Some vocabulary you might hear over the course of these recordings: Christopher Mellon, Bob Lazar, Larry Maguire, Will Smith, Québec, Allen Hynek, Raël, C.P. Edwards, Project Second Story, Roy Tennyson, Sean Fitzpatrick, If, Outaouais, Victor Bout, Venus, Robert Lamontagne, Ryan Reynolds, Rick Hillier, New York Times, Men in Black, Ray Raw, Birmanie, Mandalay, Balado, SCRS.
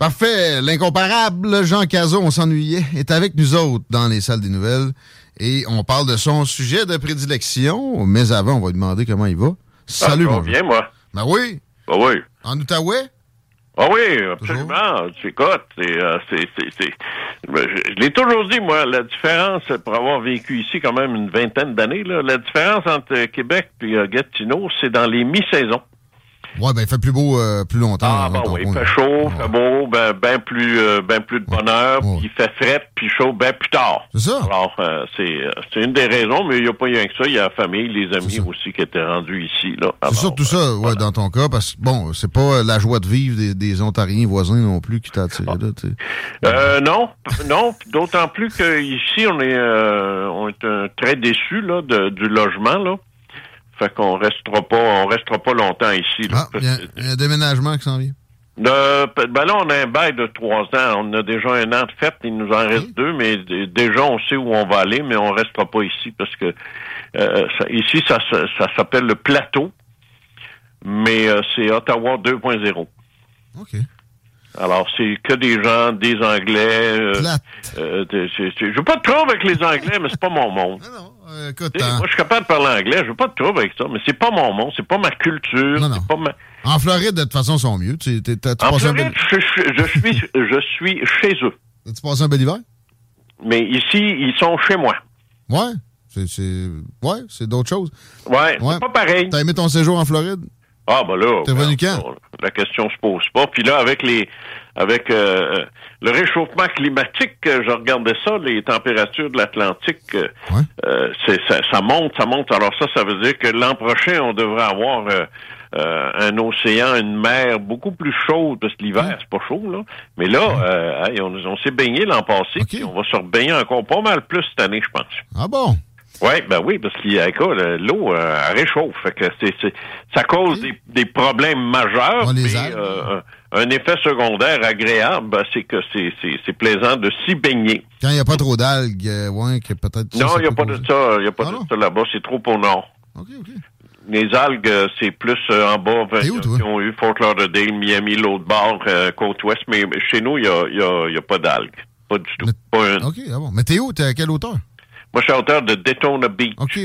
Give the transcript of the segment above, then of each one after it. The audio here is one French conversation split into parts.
Parfait. L'incomparable Jean Casault, on s'ennuyait, est avec nous autres dans les salles des nouvelles et on parle de son sujet de prédilection. Mais avant, on va lui demander comment il va. Salut, mon Jean. Bien, moi. Ben oui. Ben oui. En Outaouais? Ah oui, absolument. Tu écoutes. Je l'ai toujours dit, moi, la différence, pour avoir vécu ici quand même une vingtaine d'années, là, la différence entre Québec et Gatineau, c'est dans les mi-saisons. Ouais, ben il fait plus beau plus longtemps. Ah ben oui, il fait chaud, il fait beau, ben plus de bonheur, puis il fait fret, puis chaud ben plus tard. C'est ça. Alors c'est une des raisons, mais il n'y a pas rien que ça, il y a la famille, les amis aussi qui étaient rendus ici là. Alors, c'est surtout ça, ouais, dans ton cas, parce que bon, c'est pas la joie de vivre des Ontariens voisins non plus qui t'a attiré là, tu sais. Non, d'autant plus que ici on est très déçus là du logement là. Fait qu'on restera pas longtemps ici. Il y a un déménagement qui s'en vient. Ben là, on a un bail de 3 ans. On a déjà 1 an de fait. Il nous en reste 2, mais déjà, on sait où on va aller, mais on restera pas ici parce que ici, ça s'appelle le plateau, mais c'est Ottawa 2.0. OK. Alors, c'est que des gens, des Anglais. Je veux pas de trouble avec les Anglais, mais c'est pas mon monde. Non. Moi, je suis capable de parler anglais, je veux pas de trouble avec ça, mais c'est pas mon monde, c'est pas ma culture. Non. C'est pas ma... En Floride, de toute façon, ils sont mieux. Je suis chez eux. As-tu passé un bel hiver? Mais ici, ils sont chez moi. Ouais, c'est d'autres choses. Ouais, c'est pas pareil. T'as aimé ton séjour en Floride? Ah, ben là, t'es venu quand? La question se pose pas. Puis là, avec le réchauffement climatique, je regardais ça, les températures de l'Atlantique, ça monte. Alors ça veut dire que l'an prochain, on devrait avoir un océan, une mer beaucoup plus chaude, parce que l'hiver, c'est pas chaud, là. Mais là, on s'est baigné l'an passé, puis on va se rebaigner encore pas mal plus cette année, je pense. Ah bon? Oui, parce que l'eau réchauffe. Fait que ça cause des problèmes majeurs. Un effet secondaire agréable, c'est que c'est plaisant de s'y baigner. Quand il n'y a pas trop d'algues, que peut-être... Non, il n'y a pas de ça. Il n'y a pas de ça là-bas. C'est trop au nord. OK. Les algues, c'est plus en bas. Ils ont eu Fort Lauderdale, Miami, l'autre bord, Côte-Ouest. Mais chez nous, il n'y a pas d'algues. Pas du tout. OK, d'accord. Mais t'es où? T'es à quelle hauteur? Moi, je suis à hauteur de Daytona Beach. OK.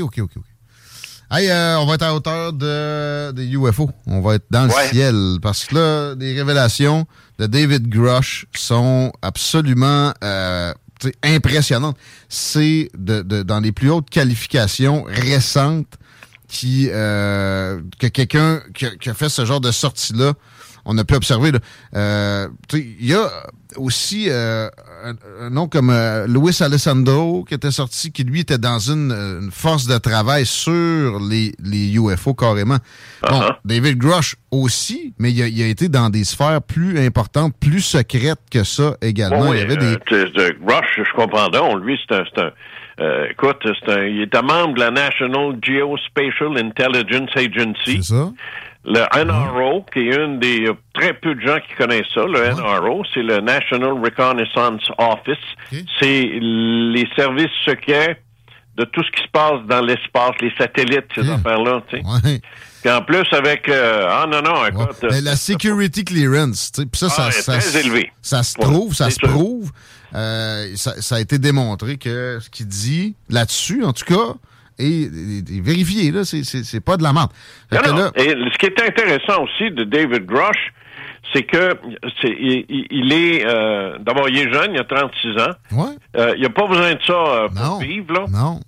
Hey, on va être à hauteur des UFO. On va être dans le ciel. Parce que là, les révélations de David Grush sont absolument impressionnantes. C'est dans les plus hautes qualifications récentes que quelqu'un qui a fait ce genre de sortie-là, on a pu observer. Il y a aussi un nom comme Louis Alessandro qui était sorti, qui lui était dans une force de travail sur les UFO carrément. Bon, David Grush aussi, mais il a été dans des sphères plus importantes, plus secrètes que ça également. Il y avait des... Grush, je comprends donc. Lui, il était membre de la National Geospatial Intelligence Agency. C'est ça. Le NRO, qui est une des très peu de gens qui connaissent ça, le NRO, c'est le National Reconnaissance Office. Okay. C'est les services secrets de tout ce qui se passe dans l'espace, les satellites, ces affaires-là, tu sais. Ouais. Puis en plus, avec... la security clearance, tu sais, puis ça, très élevé. Ça se trouve, ça se prouve. Ça a été démontré que ce qu'il dit là-dessus, en tout cas... et vérifier, là, c'est pas de la menthe. Non. Et ce qui est intéressant aussi de David Grush, c'est que il est d'abord, il est jeune, il a 36 ans. Ouais. Il a pas besoin de ça pour vivre, là. Non.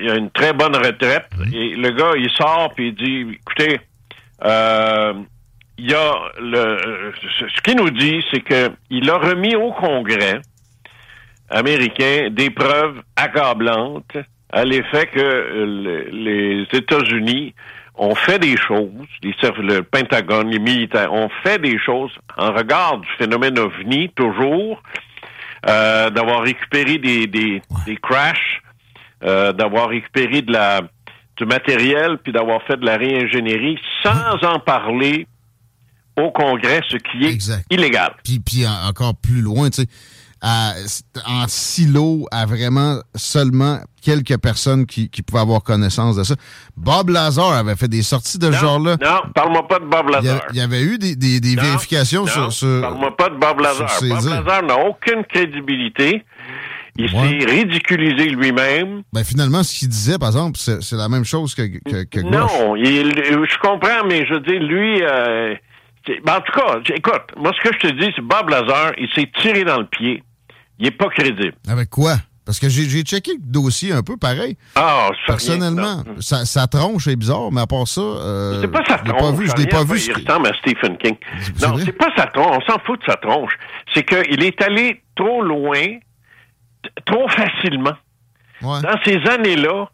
Il a une très bonne retraite. Mmh. Et le gars, il sort puis il dit, écoutez, il y a ce qu'il nous dit, c'est que il a remis au Congrès américain des preuves accablantes à l'effet que les États-Unis ont fait des choses, le Pentagone, les militaires ont fait des choses en regard du phénomène OVNI, toujours, d'avoir récupéré des crashs, d'avoir récupéré du matériel, puis d'avoir fait de la réingénierie sans en parler au Congrès, ce qui est illégal. Puis encore plus loin, tu sais, en silo à vraiment seulement quelques personnes qui pouvaient avoir connaissance de ça. Bob Lazar avait fait des sorties de ce genre-là. Non, parle-moi pas de Bob Lazar. Il y avait eu des vérifications sur... Parle-moi pas de Bob Lazar. Bob Lazar n'a aucune crédibilité. Il s'est ridiculisé lui-même. Ben finalement, ce qu'il disait, par exemple, c'est la même chose que Grush. Non, je comprends, mais je dis, lui... en tout cas, écoute, moi, ce que je te dis, c'est Bob Lazar, il s'est tiré dans le pied. Il n'est pas crédible. Avec quoi? Parce que j'ai checké le dossier un peu pareil. Personnellement, sa tronche est bizarre, mais à part ça... c'est pas sa tronche. Je l'ai pas vu. Il ressemble à Stephen King. Non, c'est pas sa tronche. On s'en fout de sa tronche. C'est qu'il est allé trop loin, trop facilement. Ouais. Dans ces années-là,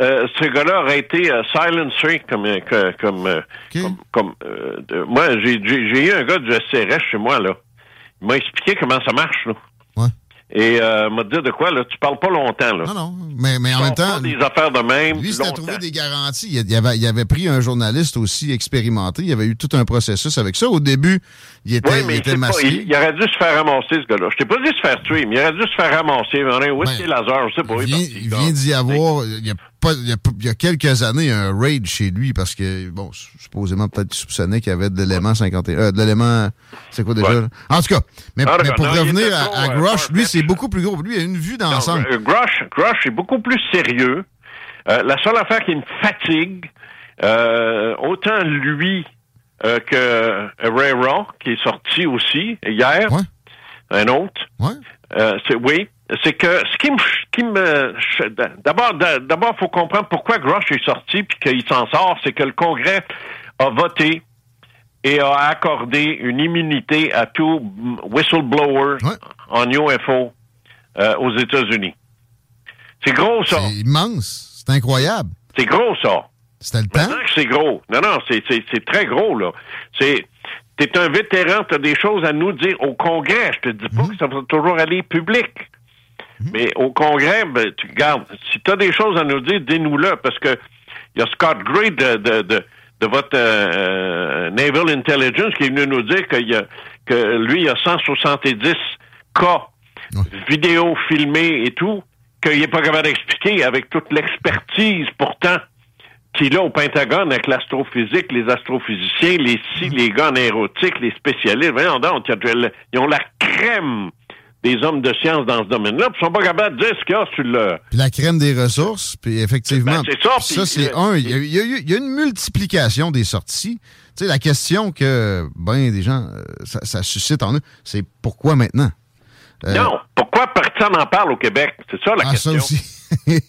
ce gars-là aurait été silencer moi, j'ai eu un gars du SCRS chez moi, là. Il m'a expliqué comment ça marche, là. Ouais. Et m'a dit de quoi, là, tu parles pas longtemps, là. Non, mais en même temps... des affaires de même, lui, il a trouvé des garanties. Il avait pris un journaliste aussi expérimenté. Il avait eu tout un processus avec ça. Au début, il était masqué. Pas, il aurait dû se faire ramasser, ce gars-là. Je t'ai pas dit se faire tuer, mais il aurait dû se faire ramasser. C'est Lazare, je sais pas. Il vient d'y avoir... Il y a quelques années, un raid chez lui parce que, bon, supposément, peut-être qu'il soupçonnait qu'il y avait de l'élément 51. De l'élément. C'est quoi déjà? Ouais. En tout cas, mais pour revenir à Grush, lui, c'est beaucoup plus gros. Lui, il a une vue d'ensemble. Grush est beaucoup plus sérieux. La seule affaire qui me fatigue, autant lui que Ray Raw, qui est sorti aussi hier, un autre. Ouais. C'est que ce d'abord faut comprendre pourquoi Grush est sorti puis qu'il s'en sort, c'est que le Congrès a voté et a accordé une immunité à tout whistleblower en UFO aux États-Unis. C'est gros ça. C'est immense, c'est incroyable. C'est gros ça. C'était le temps. Maintenant que c'est gros. Non, c'est très gros là. T'es un vétéran, t'as des choses à nous dire au Congrès. Je te dis pas que ça va toujours aller public. Mais au Congrès, tu gardes. Si t'as des choses à nous dire, dis-nous-le, parce que il y a Scott Gray de votre Naval Intelligence qui est venu nous dire que lui, il y a 170 cas vidéos filmées et tout, qu'il n'est pas capable d'expliquer avec toute l'expertise pourtant qu'il a au Pentagone avec l'astrophysique, les astrophysiciens, les gars en aérotique, les spécialistes. Voyons donc, ils ont la crème des hommes de science dans ce domaine-là, puis ils sont pas capables de dire ce qu'il y a sur le... Puis la crème des ressources, puis effectivement... c'est ça, il y a une multiplication des sorties. Tu sais, la question que, des gens, ça suscite en eux, c'est pourquoi maintenant? Non, pourquoi personne n'en parle au Québec? C'est ça la question. Ça aussi.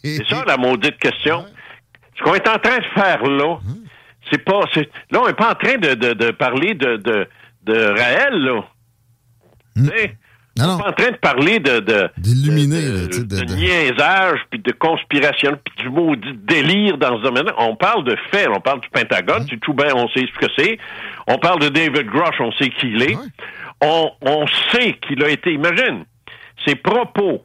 C'est ça la maudite question. Ouais. Ce qu'on est en train de faire là, c'est pas... là, on n'est pas en train de parler de Raël, là. On n'est pas en train de parler de niaisage, puis de conspiration, puis du maudit délire dans ce domaine-là. On parle de faits, on parle du Pentagone, du tout bien, on sait ce que c'est. On parle de David Grush, on sait qui il est. On sait qu'il a été... Imagine, ses propos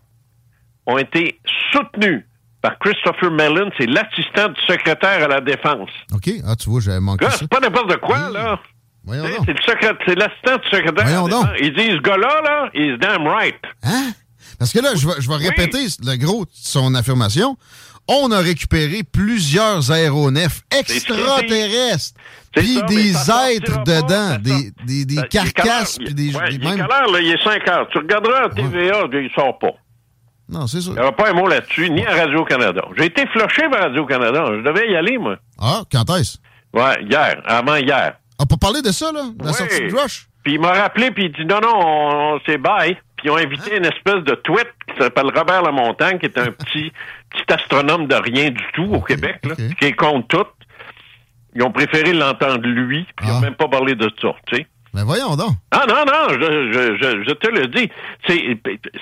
ont été soutenus par Christopher Mellon, c'est l'assistant du secrétaire à la Défense. OK. Ah, tu vois, j'avais manqué ça. C'est pas n'importe quoi, là. Voyons donc. C'est l'assistant du secrétaire à la Défense. Il dit, ce gars-là, là, il est damn right. Hein? Parce que là, je vais répéter le gros de son affirmation. On a récupéré plusieurs aéronefs extraterrestres. Puis des êtres dedans, des carcasses. Il est 5 heures. Tu regarderas la TVA, il sort pas. Non, c'est sûr. Il n'y aura pas un mot là-dessus, ni à Radio-Canada. J'ai été flushé par Radio-Canada. Je devais y aller, moi. Ah, quand est-ce? Ouais, hier, avant-hier. Ah, pour parler de ça, là? De la sortie de Grush? Puis il m'a rappelé, puis il dit, non, non, on s'est bye. Puis ils ont invité une espèce de tweet qui s'appelle Robert Lamontagne, qui est un petit astronome de rien du tout au Québec, là, qui est contre tout. Ils ont préféré l'entendre lui, puis ils n'ont même pas parlé de ça, tu sais. Mais voyons donc. Ah non, non, je te le dis.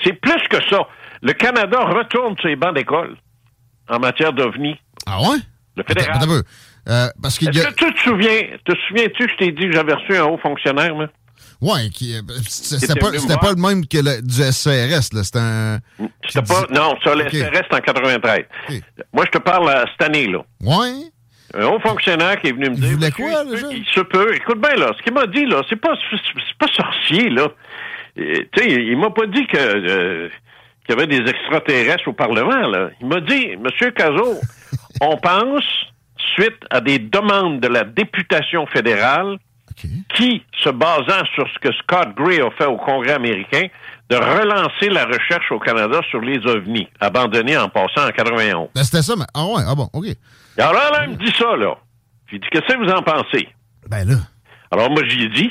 C'est plus que ça. Le Canada retourne ses bancs d'école en matière d'OVNI. Ah ouais? Le fédéral. Attends, parce qu'il y a... Est-ce que tu te souviens, je t'ai dit que j'avais reçu un haut fonctionnaire, là? Oui, c'était pas le même que du SCRS, là. C'était pas... Non, ça, le SCRS, c'est en 93. Okay. Moi, je te parle cette année, là. Oui. Un haut fonctionnaire qui est venu me dire... Il se peut... Écoute bien, là, ce qu'il m'a dit, là, c'est pas sorcier, là. Tu sais, il m'a pas dit qu'il y avait des extraterrestres au Parlement, là. Il m'a dit, Monsieur Casault, on pense, suite à des demandes de la députation fédérale, qui, se basant sur ce que Scott Gray a fait au Congrès américain, de relancer la recherche au Canada sur les ovnis, abandonnés en passant en 91. Ben, c'était ça, mais... Ah ouais, ah bon, OK. Alors là, il me dit ça, là. J'ai dit, qu'est-ce que vous en pensez? Ben là... Alors moi, j'y ai dit...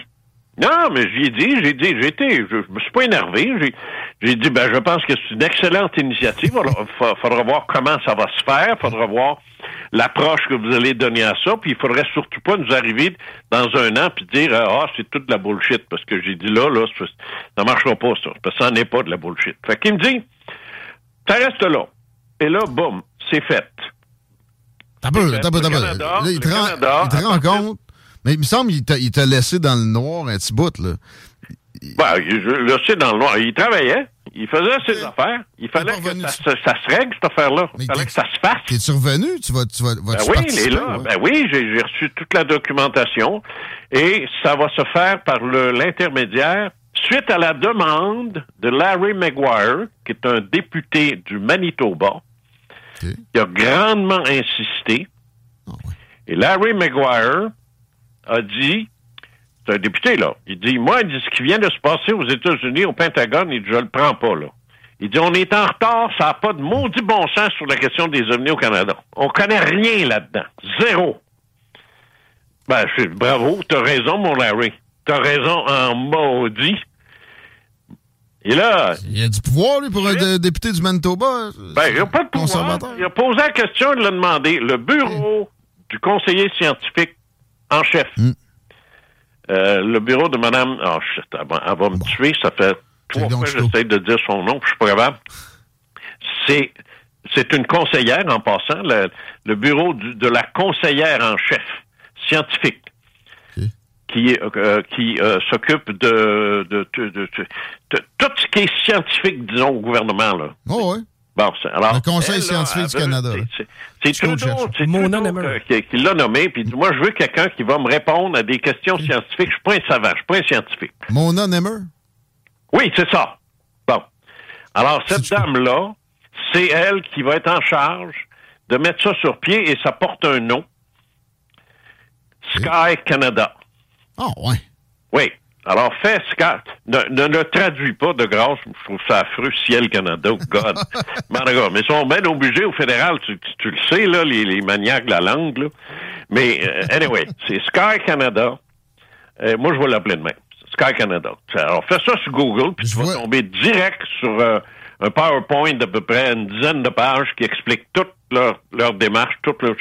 Non, mais j'y ai dit, je me suis pas énervé, j'ai dit, ben je pense que c'est une excellente initiative, il faudra voir comment ça va se faire, il faudra voir l'approche que vous allez donner à ça, puis il faudrait surtout pas nous arriver dans un an puis dire, c'est toute de la bullshit, parce que j'ai dit là, ça marchera pas ça, parce que ça n'est pas de la bullshit. Fait qu'il me dit, ça reste là, et là, boum, c'est fait. Il te rend compte. Mais il me semble qu'il t'a laissé dans le noir un petit bout, là. Je le sais dans le noir. Il travaillait. Il faisait ses affaires. Il fallait que ça se règle, cette affaire-là. Il fallait que ça se fasse. T'es-tu revenu? J'ai reçu toute la documentation. Et ça va se faire par l'intermédiaire suite à la demande de Larry Maguire, qui est un député du Manitoba, qui a grandement insisté. Oh, oui. Et Larry Maguire... a dit, c'est un député, là, il dit, moi, ce qui vient de se passer aux États-Unis, au Pentagone, il dit, je le prends pas, là. Il dit, on est en retard, ça n'a pas de maudit bon sens sur la question des ovnis au Canada. On connaît rien là-dedans. Zéro. Ben, bravo, t'as raison, mon Larry. T'as raison en maudit. Et là... Il a du pouvoir, lui, pour un député du Manitoba. Ben, il n'y a pas de pouvoir. Il a posé la question, il l'a demandé. Le bureau du conseiller scientifique en chef. Le bureau de Mme... elle va me tuer, ça fait 3 fois que j'essaie de dire son nom, puis je suis pas capable. C'est une conseillère, en passant, le bureau de la conseillère en chef, scientifique, qui s'occupe de tout ce qui est scientifique, disons, au gouvernement, là. Oh, oui. Bon, alors, le Conseil scientifique du Canada. C'est Mona Nemer qui l'a nommé, puis moi, je veux quelqu'un qui va me répondre à des questions scientifiques. Je suis pas un savant, je suis pas un scientifique. Mona Nemer? Oui, c'est ça. Bon. Alors, cette dame-là, c'est elle qui va être en charge de mettre ça sur pied, et ça porte un nom. Sky Canada. Ah, oh, ouais. Oui. Alors, fais Sky. Ne le traduis pas, de grâce. Je trouve ça affreux, Ciel Canada, God. Mais ils sont bien obligés au fédéral, tu le sais, là, les maniaques de la langue, là. Mais, anyway, c'est Sky Canada. Moi, je vais l'appeler demain. Sky Canada. Alors, fais ça sur Google, puis tu vas tomber direct sur un PowerPoint d'à peu près une dizaine de pages qui explique toute leur démarche, toute leur...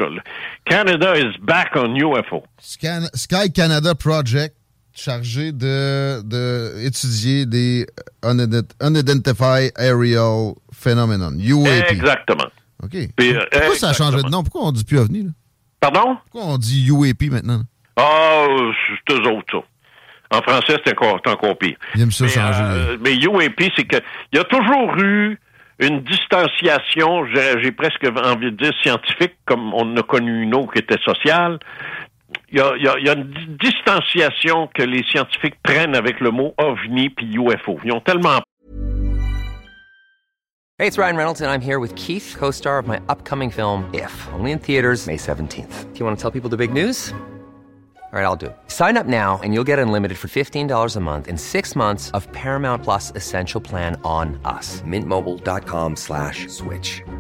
Canada is back on UFO. Sky Canada Project. Chargé de étudier des Unidentified Aerial Phenomenon, UAP. Exactement. OK. Pourquoi ça a changé de nom? Pourquoi on dit plus OVNI, là? Pardon? Pourquoi on dit UAP maintenant? C'est eux autres, ça. En français, c'est encore pire. Ils aiment ça changer. Mais UAP, c'est que... Il y a toujours eu une distanciation, j'ai presque envie de dire scientifique, comme on a connu une autre qui était sociale. Il y a une distanciation que les scientifiques prennent avec le mot OVNI puis UFO. Ils ont tellement... Hey, it's Ryan Reynolds, and I'm here with Keith, co-star of my upcoming film, If, only in theaters May 17th. Do you want to tell people the big news? All right, I'll do it. Sign up now and you'll get unlimited for $15 a month and 6 months of Paramount Plus Essential Plan on us. MintMobile.com/switch.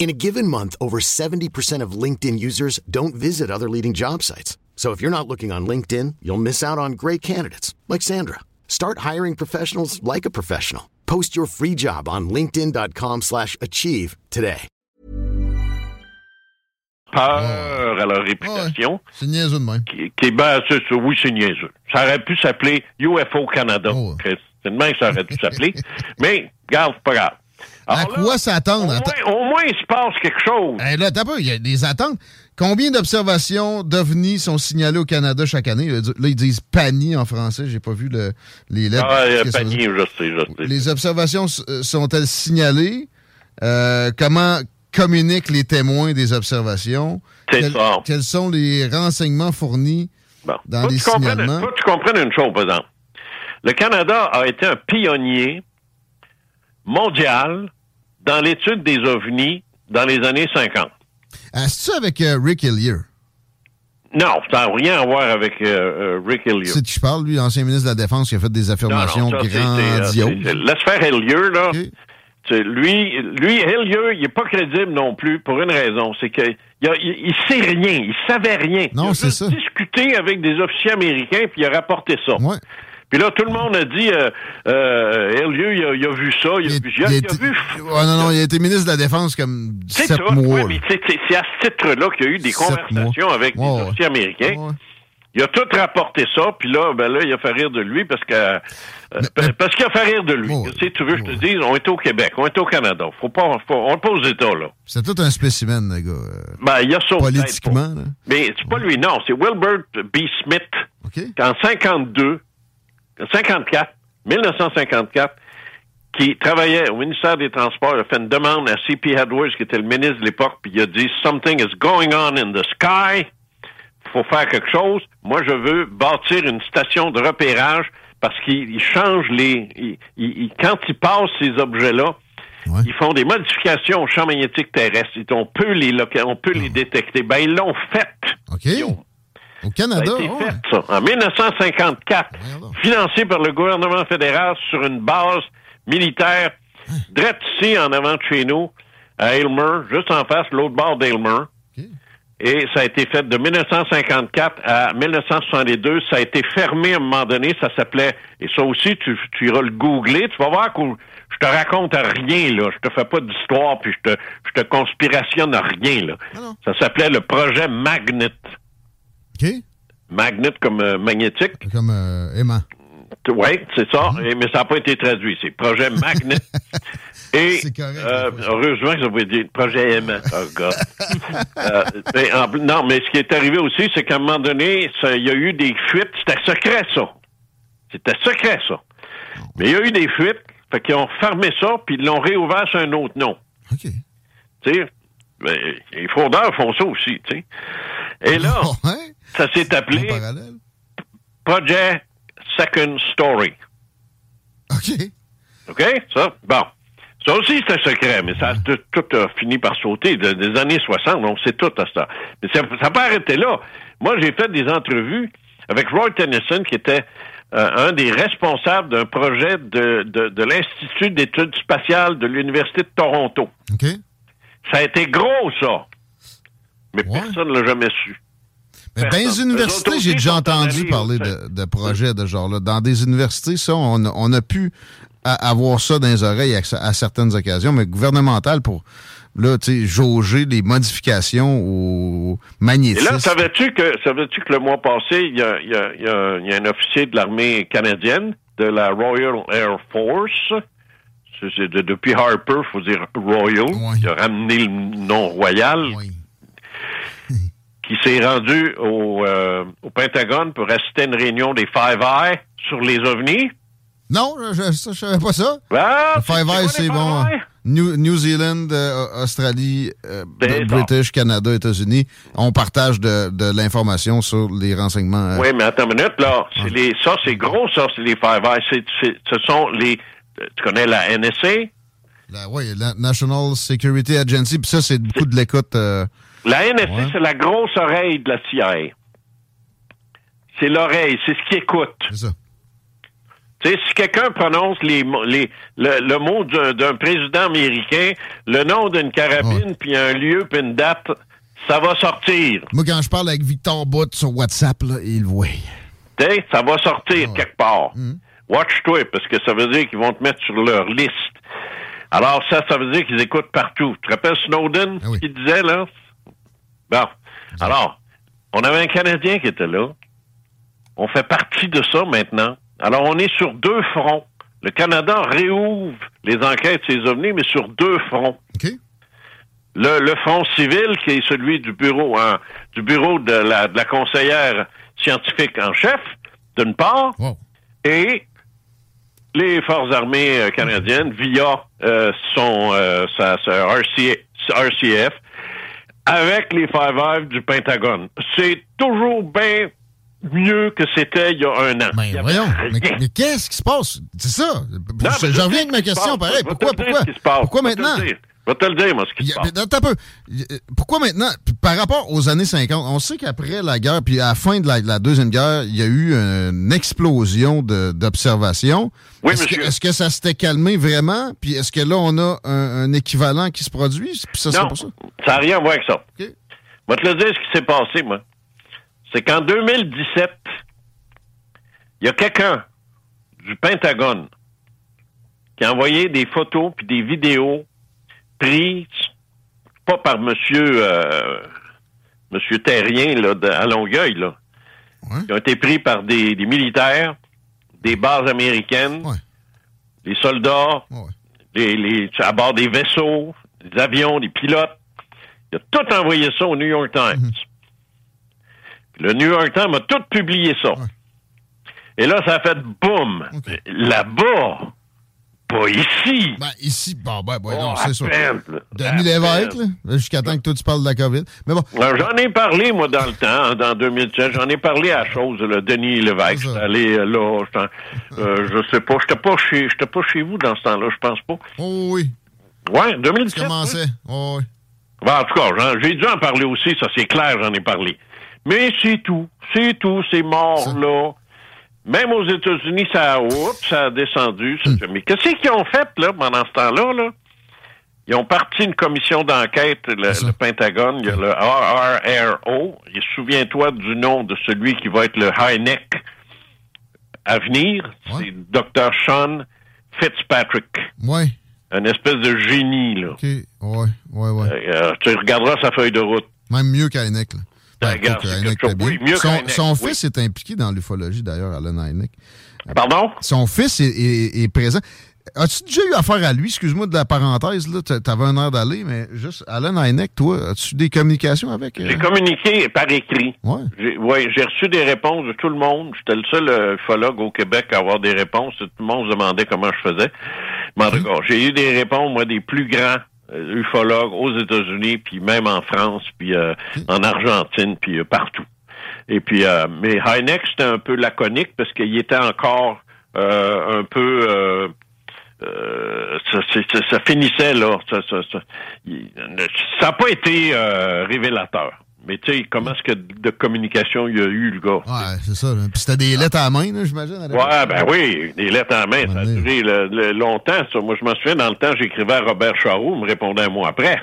In a given month, over 70% of LinkedIn users don't visit other leading job sites. So if you're not looking on LinkedIn, you'll miss out on great candidates like Sandra. Start hiring professionals like a professional. Post your free job on linkedin.com/achieve today. Peur à leur réputation. Ouais. C'est niaiseux de même. Oui, c'est niaiseux. Ça aurait pu s'appeler UFO Canada. Oh. C'est de même que ça aurait pu s'appeler. Mais, regarde, c'est pas grave. Alors, à quoi là, s'attendre? Au moins, il se passe quelque chose. Hey, là, t'as pas, il y a des attentes. Combien d'observations d'OVNI sont signalées au Canada chaque année? Là, ils disent panier en français. J'ai pas vu les lettres. Ah, panier, je sais. Les observations sont-elles signalées? Comment communiquent les témoins des observations? Quels sont les renseignements fournis dans les signalements? Faut que tu comprennes une chose, par exemple. Le Canada a été un pionnier mondial dans l'étude des ovnis dans les années 50. C'est-tu avec Rick Hillier? Non, ça n'a rien à voir avec Rick Hillier. C'est qui je parle, lui, l'ancien ministre de la Défense, qui a fait des affirmations grandioses. Laisse faire Hillier, là. Okay. Lui, Hillier, il n'est pas crédible non plus pour une raison. C'est qu'il ne sait rien, il ne savait rien. Non, c'est ça. Il a discuté avec des officiers américains puis il a rapporté ça. Ouais. Puis là, tout le monde a dit, Hillier, il a vu ça, il a vu... Non, il a été ministre de la Défense comme 7 mois. Ouais, mais c'est à ce titre-là qu'il y a eu des conversations avec des officiers américains. Ouais. Il a tout rapporté ça, puis là, il a fait rire de lui parce qu'il a fait rire de lui. Je te dise, on était au Québec, on était au Canada. On n'est pas aux États, là. C'est tout un spécimen, le gars. Il a sauté. Politiquement, là. Mais c'est pas lui, non. C'est Wilbert B. Smith. Okay. En 1954, qui travaillait au ministère des Transports, a fait une demande à C.P. Edwards, qui était le ministre de l'époque, puis il a dit « Something is going on in the sky ». Il faut faire quelque chose. Moi, je veux bâtir une station de repérage parce qu'ils changent quand ils passent ces objets-là, ouais. Ils font des modifications au champ magnétique terrestre. On peut les détecter. Ils l'ont fait. OK. Au Canada. Ça a été fait, ça. En 1954, financé par le gouvernement fédéral sur une base militaire, direct ici, en avant de chez nous, à Aylmer, juste en face, l'autre bord d'Aylmer. Okay. Et ça a été fait de 1954 à 1962. Ça a été fermé à un moment donné. Ça s'appelait... Et ça aussi, tu iras le googler. Tu vas voir que je te raconte rien, là. Je te fais pas d'histoire, puis je te conspirationne à rien, là. Non. Ça s'appelait le projet Magnet. OK. Magnet comme magnétique. Comme aimant. Oui, c'est ça. Mm-hmm. Mais ça n'a pas été traduit. C'est projet Magnet. Et c'est correct, heureusement que ça voulait dire projet aimant. Oh, God. Mais ce qui est arrivé aussi, c'est qu'à un moment donné, il y a eu des fuites. C'était secret, ça. Mais il y a eu des fuites. Fait qu'ils ont fermé ça, puis ils l'ont réouvert sur un autre nom. OK. Tu sais, les fraudeurs font ça aussi, tu sais. Et là, ça s'est appelé Project Second Story. OK, ça, ça aussi, c'est un secret, mais ça tout a fini par sauter des années 60, on sait tout à ça. Mais ça n'a pas arrêté là. Moi, j'ai fait des entrevues avec Roy Tennyson, qui était un des responsables d'un projet de l'Institut d'études spatiales de l'Université de Toronto. OK. Ça a été gros, ça. Mais personne ne l'a jamais su. Dans les universités, j'ai déjà entendu parler de projets de genre-là. Dans des universités, ça, on a pu avoir ça dans les oreilles à certaines occasions, mais gouvernemental pour jauger les modifications au magnétisme. Et là, savais-tu que le mois passé, il y a un officier de l'armée canadienne, de la Royal Air Force, c'est depuis Harper, il faut dire Royal, qui a ramené le nom royal. Oui. qui s'est rendu au Pentagone pour assister à une réunion des Five Eyes sur les ovnis. Non, je savais pas ça. Ah, Five Eyes, c'est bon. New Zealand, Australie, British, Canada, États-Unis, on partage de l'information sur les renseignements. Oui, mais attends une minute, là. Ça, c'est gros, ça, c'est les Five Eyes. Ce sont les... Tu connais la NSA? Oui, la National Security Agency, puis ça, c'est beaucoup de l'écoute. La NSA, c'est la grosse oreille de la CIA. C'est l'oreille, c'est ce qui écoute. C'est ça. Tu sais, si quelqu'un prononce le mot d'un président américain, le nom d'une carabine, puis un lieu, puis une date, ça va sortir. Moi, quand je parle avec Victor Bout sur WhatsApp, là, il le voit. Tu sais, ça va sortir quelque part. Mm-hmm. Watch-toi, parce que ça veut dire qu'ils vont te mettre sur leur liste. Alors ça veut dire qu'ils écoutent partout. Tu te rappelles Snowden, ce qu'il disait, là? Bon. Alors, on avait un Canadien qui était là. On fait partie de ça maintenant. Alors, on est sur deux fronts. Le Canada réouvre les enquêtes de ces ovnis, mais sur deux fronts. OK. Le front civil, qui est celui du bureau de la conseillère scientifique en chef, d'une part, et les forces armées canadiennes, via son RCF, avec les Five Eyes du Pentagone. C'est toujours bien... mieux que c'était il y a un an. Ben, voyons. Mais qu'est-ce qui se passe? C'est ça. J'en reviens de ma question, pareil. Pourquoi maintenant? Je vais te le dire, moi, ce qui se passe. Attends un peu. Pourquoi maintenant? Par rapport aux années 50, on sait qu'après la guerre, puis à la fin de la Deuxième Guerre, il y a eu une explosion d'observations. Oui, monsieur. Est-ce que ça s'était calmé vraiment? Puis est-ce que là, on a un équivalent qui se produit? Puis ça, non, c'est pas ça? Ça n'a rien à voir avec ça. Okay. Je vais te le dire ce qui s'est passé, moi. C'est qu'en 2017, il y a quelqu'un du Pentagone qui a envoyé des photos puis des vidéos prises, pas par monsieur Terrien là, à Longueuil, là, qui ont été pris par des militaires, des bases américaines, des soldats, à bord des vaisseaux, des avions, des pilotes. Il a tout envoyé ça au New York Times. Mm-hmm. Le New York Times a tout publié ça. Ouais. Et là, ça a fait boum. Okay. Là-bas, pas ici. Ben, ici, non, c'est sûr. Denis Lévesque, là, jusqu'à temps que toi, tu parles de la COVID. Mais bon. Alors, j'en ai parlé, moi, dans le temps, dans 2007. J'en ai parlé à chose, là, Denis Lévesque. J'étais allé, là, je sais pas. J'étais pas chez vous dans ce temps-là, je pense pas. Oh oui. Ouais, 2017. Ça commençait. Hein? Oh oui. Ben, en tout cas, j'ai dû en parler aussi, ça, c'est clair, j'en ai parlé. Mais c'est tout, c'est mort, ça... là. Même aux États-Unis, ça a descendu. Ça... Mais qu'est-ce qu'ils ont fait, là, pendant ce temps-là, là? Ils ont parti une commission d'enquête, le Pentagone, il y a le RRO, et souviens-toi du nom de celui qui va être le Hynek à venir, c'est Dr. Sean Fitzpatrick. Oui. Un espèce de génie, là. OK, oui. Tu regarderas sa feuille de route. Même mieux qu'Hynek, là. Son fils est impliqué dans l'ufologie, d'ailleurs, Allen Hynek. Pardon? Son fils est présent. As-tu déjà eu affaire à lui? Excuse-moi de la parenthèse, là, t'avais un air d'aller, mais juste, Allen Hynek, toi, as-tu des communications avec? J'ai communiqué par écrit. Oui? J'ai reçu des réponses de tout le monde. J'étais le seul ufologue au Québec à avoir des réponses. Tout le monde se demandait comment je faisais. Mais en tout cas, j'ai eu des réponses, moi, des plus grands ufologues aux États-Unis, puis même en France, puis en Argentine, puis partout. Et puis, mais Hynek, c'était un peu laconique, parce qu'il était encore un peu... ça finissait, là. Ça n'a pas été révélateur. Mais tu sais, comment est-ce que de communication il y a eu, le gars? Ouais, c'est ça. Puis c'était des lettres à la main, là, j'imagine. Des lettres à la main. Ça a duré longtemps, ça. Moi, je m'en souviens, dans le temps, j'écrivais à Robert Charroux, il me répondait un mot après.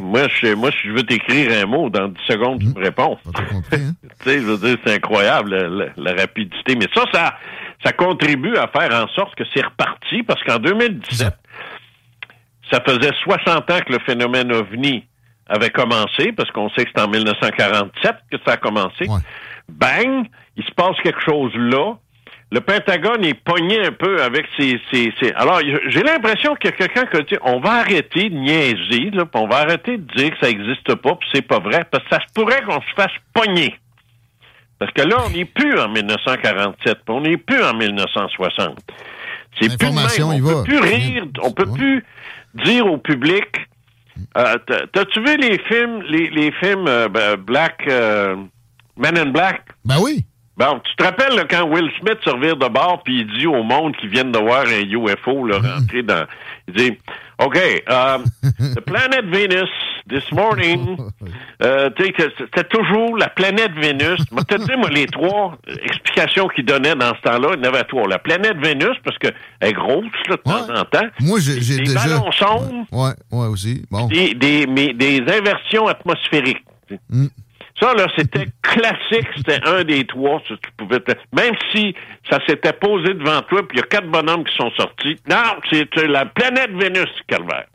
Moi, si je veux t'écrire un mot, dans 10 secondes, tu me réponds. Hein? Tu sais, je veux dire, c'est incroyable, la rapidité. Mais ça contribue à faire en sorte que c'est reparti, parce qu'en 2017, ça faisait 60 ans que le phénomène OVNI avait commencé, parce qu'on sait que c'est en 1947 que ça a commencé. Ouais. Bang! Il se passe quelque chose là. le Pentagone est pogné un peu avec ses... Alors, j'ai l'impression qu'il y a quelqu'un qui a dit, on va arrêter de niaiser, là, pis on va arrêter de dire que ça n'existe pas, puis c'est pas vrai, parce que ça se pourrait qu'on se fasse pogner. Parce que là, on n'est plus en 1947, on n'est plus en 1960. C'est plus même. On peut plus rire, on peut plus dire au public... T'as-tu vu les films Black... Men in Black? Ben oui. Bon, tu te rappelles là, quand Will Smith se revire de bord puis il dit au monde qu'ils viennent de voir un UFO là, rentrer dans... Il dit, OK, the planet Venus, this morning... C'était toujours la planète Vénus. Moi, tu sais, moi, les trois explications qu'il donnait dans ce temps-là, il y en avait trois. La planète Vénus, parce qu'elle est grosse, là, de temps en temps. Moi, j'ai des déjà... ballons sombres. Ouais, aussi. Bon. Des inversions atmosphériques. Ça, là, c'était classique, c'était un des trois. Tu pouvais même si ça s'était posé devant toi, puis il y a quatre bonhommes qui sont sortis. Non, c'est la planète Vénus, calvaire.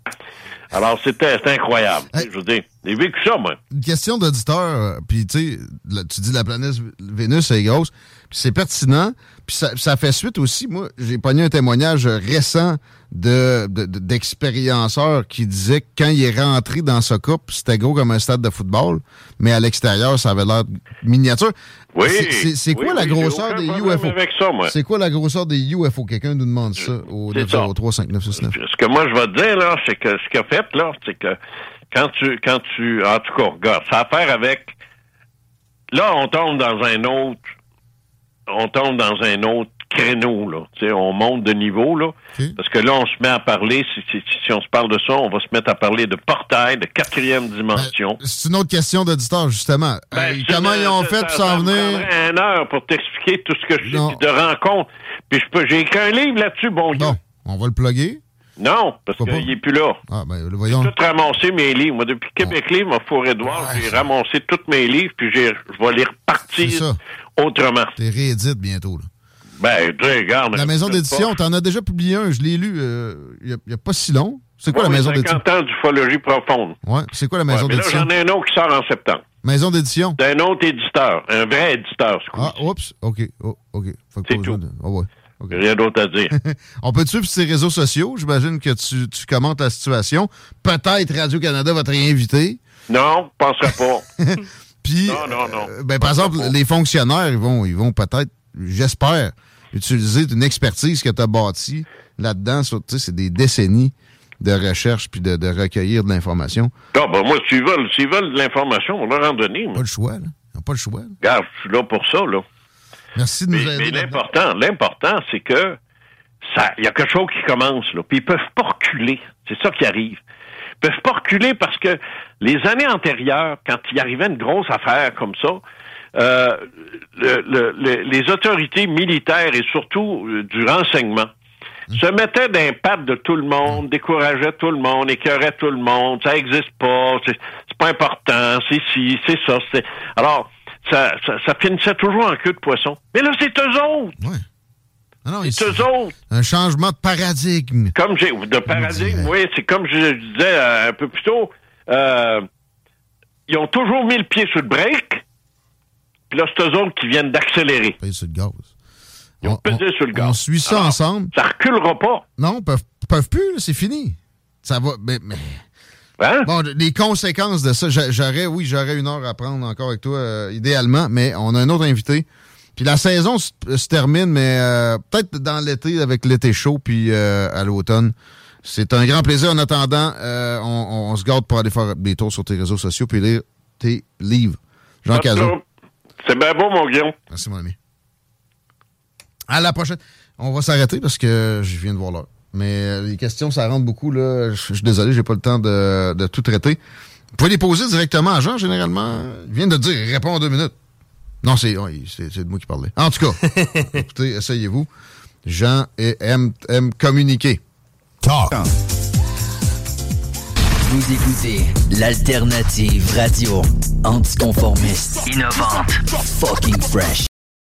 Alors, c'était incroyable. Hey, je veux dire, j'ai vécu ça, moi. Une question d'auditeur, puis tu sais, tu dis la planète Vénus, elle est grosse, puis c'est pertinent, puis ça fait suite aussi. Moi, j'ai pogné un témoignage récent d'expérienceurs qui disaient que quand il est rentré dans ce couple, c'était gros comme un stade de football, mais à l'extérieur, ça avait l'air miniature. Oui. C'est quoi la grosseur des UFO? Avec ça, moi. C'est quoi la grosseur des UFO? Quelqu'un nous demande ça au 903-5969. Ce que moi, je vais te dire, là, c'est que ce qu'il a fait, là, c'est que quand tu... En tout cas, regarde, ça a à faire avec... Là, on tombe dans un autre créneau, là. Tu sais, on monte de niveau, là. Okay. Parce que là, on se met à parler, si on se parle de ça, on va se mettre à parler de portail, de quatrième dimension. C'est une autre question d'auditeur, justement. Comment ils ont fait pour s'en venir? Ça me prendrait 1 heure pour t'expliquer tout ce que je sais de rencontre. Puis j'ai qu'un livre là-dessus, bon. On va le plugger. Non, parce qu'il n'est plus là. Ah, ben, voyons. J'ai tout ramassé mes livres. Moi, depuis Québec Livre, mon Four-Édouard, j'ai ramassé tous mes livres, puis je vais les repartir autrement. T'es réédite bientôt, là. Ben, regarde. La maison d'édition, t'en as déjà publié un, je l'ai lu il n'y a pas si long. C'est quoi la maison d'édition? 50 ans d'ufologie profonde. Ouais, c'est quoi la maison d'édition? Là, j'en ai un autre qui sort en septembre. Maison d'édition? C'est un autre éditeur, un vrai éditeur, ce coup-ci. Ah, oups, OK. Oh, OK. C'est tout. Oh, ouais. Okay. Rien d'autre à dire. On peut te suivre sur tes réseaux sociaux? J'imagine que tu commentes la situation. Peut-être Radio-Canada va te réinviter. Non, je ne penserais pas. Puis, non. Ben, par exemple, les fonctionnaires, ils vont peut-être, j'espère, utiliser une expertise que tu as bâtie là-dedans. C'est des décennies de recherche puis de recueillir de l'information. Ah, ben moi, s'ils veulent de l'information, on leur en donne. Pas le choix, là. Ils n'ont pas le choix. Regarde, je suis là pour ça, là. Merci de nous aider. Mais l'important, c'est que il y a quelque chose qui commence, là. Puis ils peuvent pas reculer. C'est ça qui arrive. Ils peuvent pas reculer parce que les années antérieures, quand il arrivait une grosse affaire comme ça, les autorités militaires et surtout du renseignement se mettaient dans les pattes de tout le monde, décourageaient tout le monde, écœuraient tout le monde, ça n'existe pas, c'est pas important, c'est ci, c'est ça. Alors, ça finissait toujours en queue de poisson. Mais là, c'est eux autres! Oui. Non, c'est eux autres! Un changement de paradigme. C'est comme je disais un peu plus tôt, ils ont toujours mis le pied sur le break, puis là, c'est eux autres qui viennent d'accélérer. Ils ont pesé sur le gaz. On suit ça ensemble. Ça reculera pas. Non, peuvent plus, là, c'est fini. Ça va... Mais... Hein? Bon, les conséquences de ça, j'aurais 1 heure à prendre encore avec toi, idéalement, mais on a un autre invité. Puis la saison se termine, mais peut-être dans l'été, avec l'été chaud, puis à l'automne. C'est un grand plaisir. En attendant, on se garde pour aller faire des tours sur tes réseaux sociaux puis lire tes livres. Jean Casault. C'est bien beau, mon Guillaume. Merci, mon ami. À la prochaine. On va s'arrêter parce que je viens de voir l'heure. Mais les questions, ça rentre beaucoup, là. Je suis désolé, j'ai pas le temps de tout traiter. Vous pouvez les poser directement à Jean, généralement. Il vient de dire, réponds en 2 minutes. Non, c'est de moi qui parlais. En tout cas, écoutez, essayez-vous. Jean aime communiquer. Talk. Vous écoutez l'alternative radio anticonformiste, innovante, fucking fresh.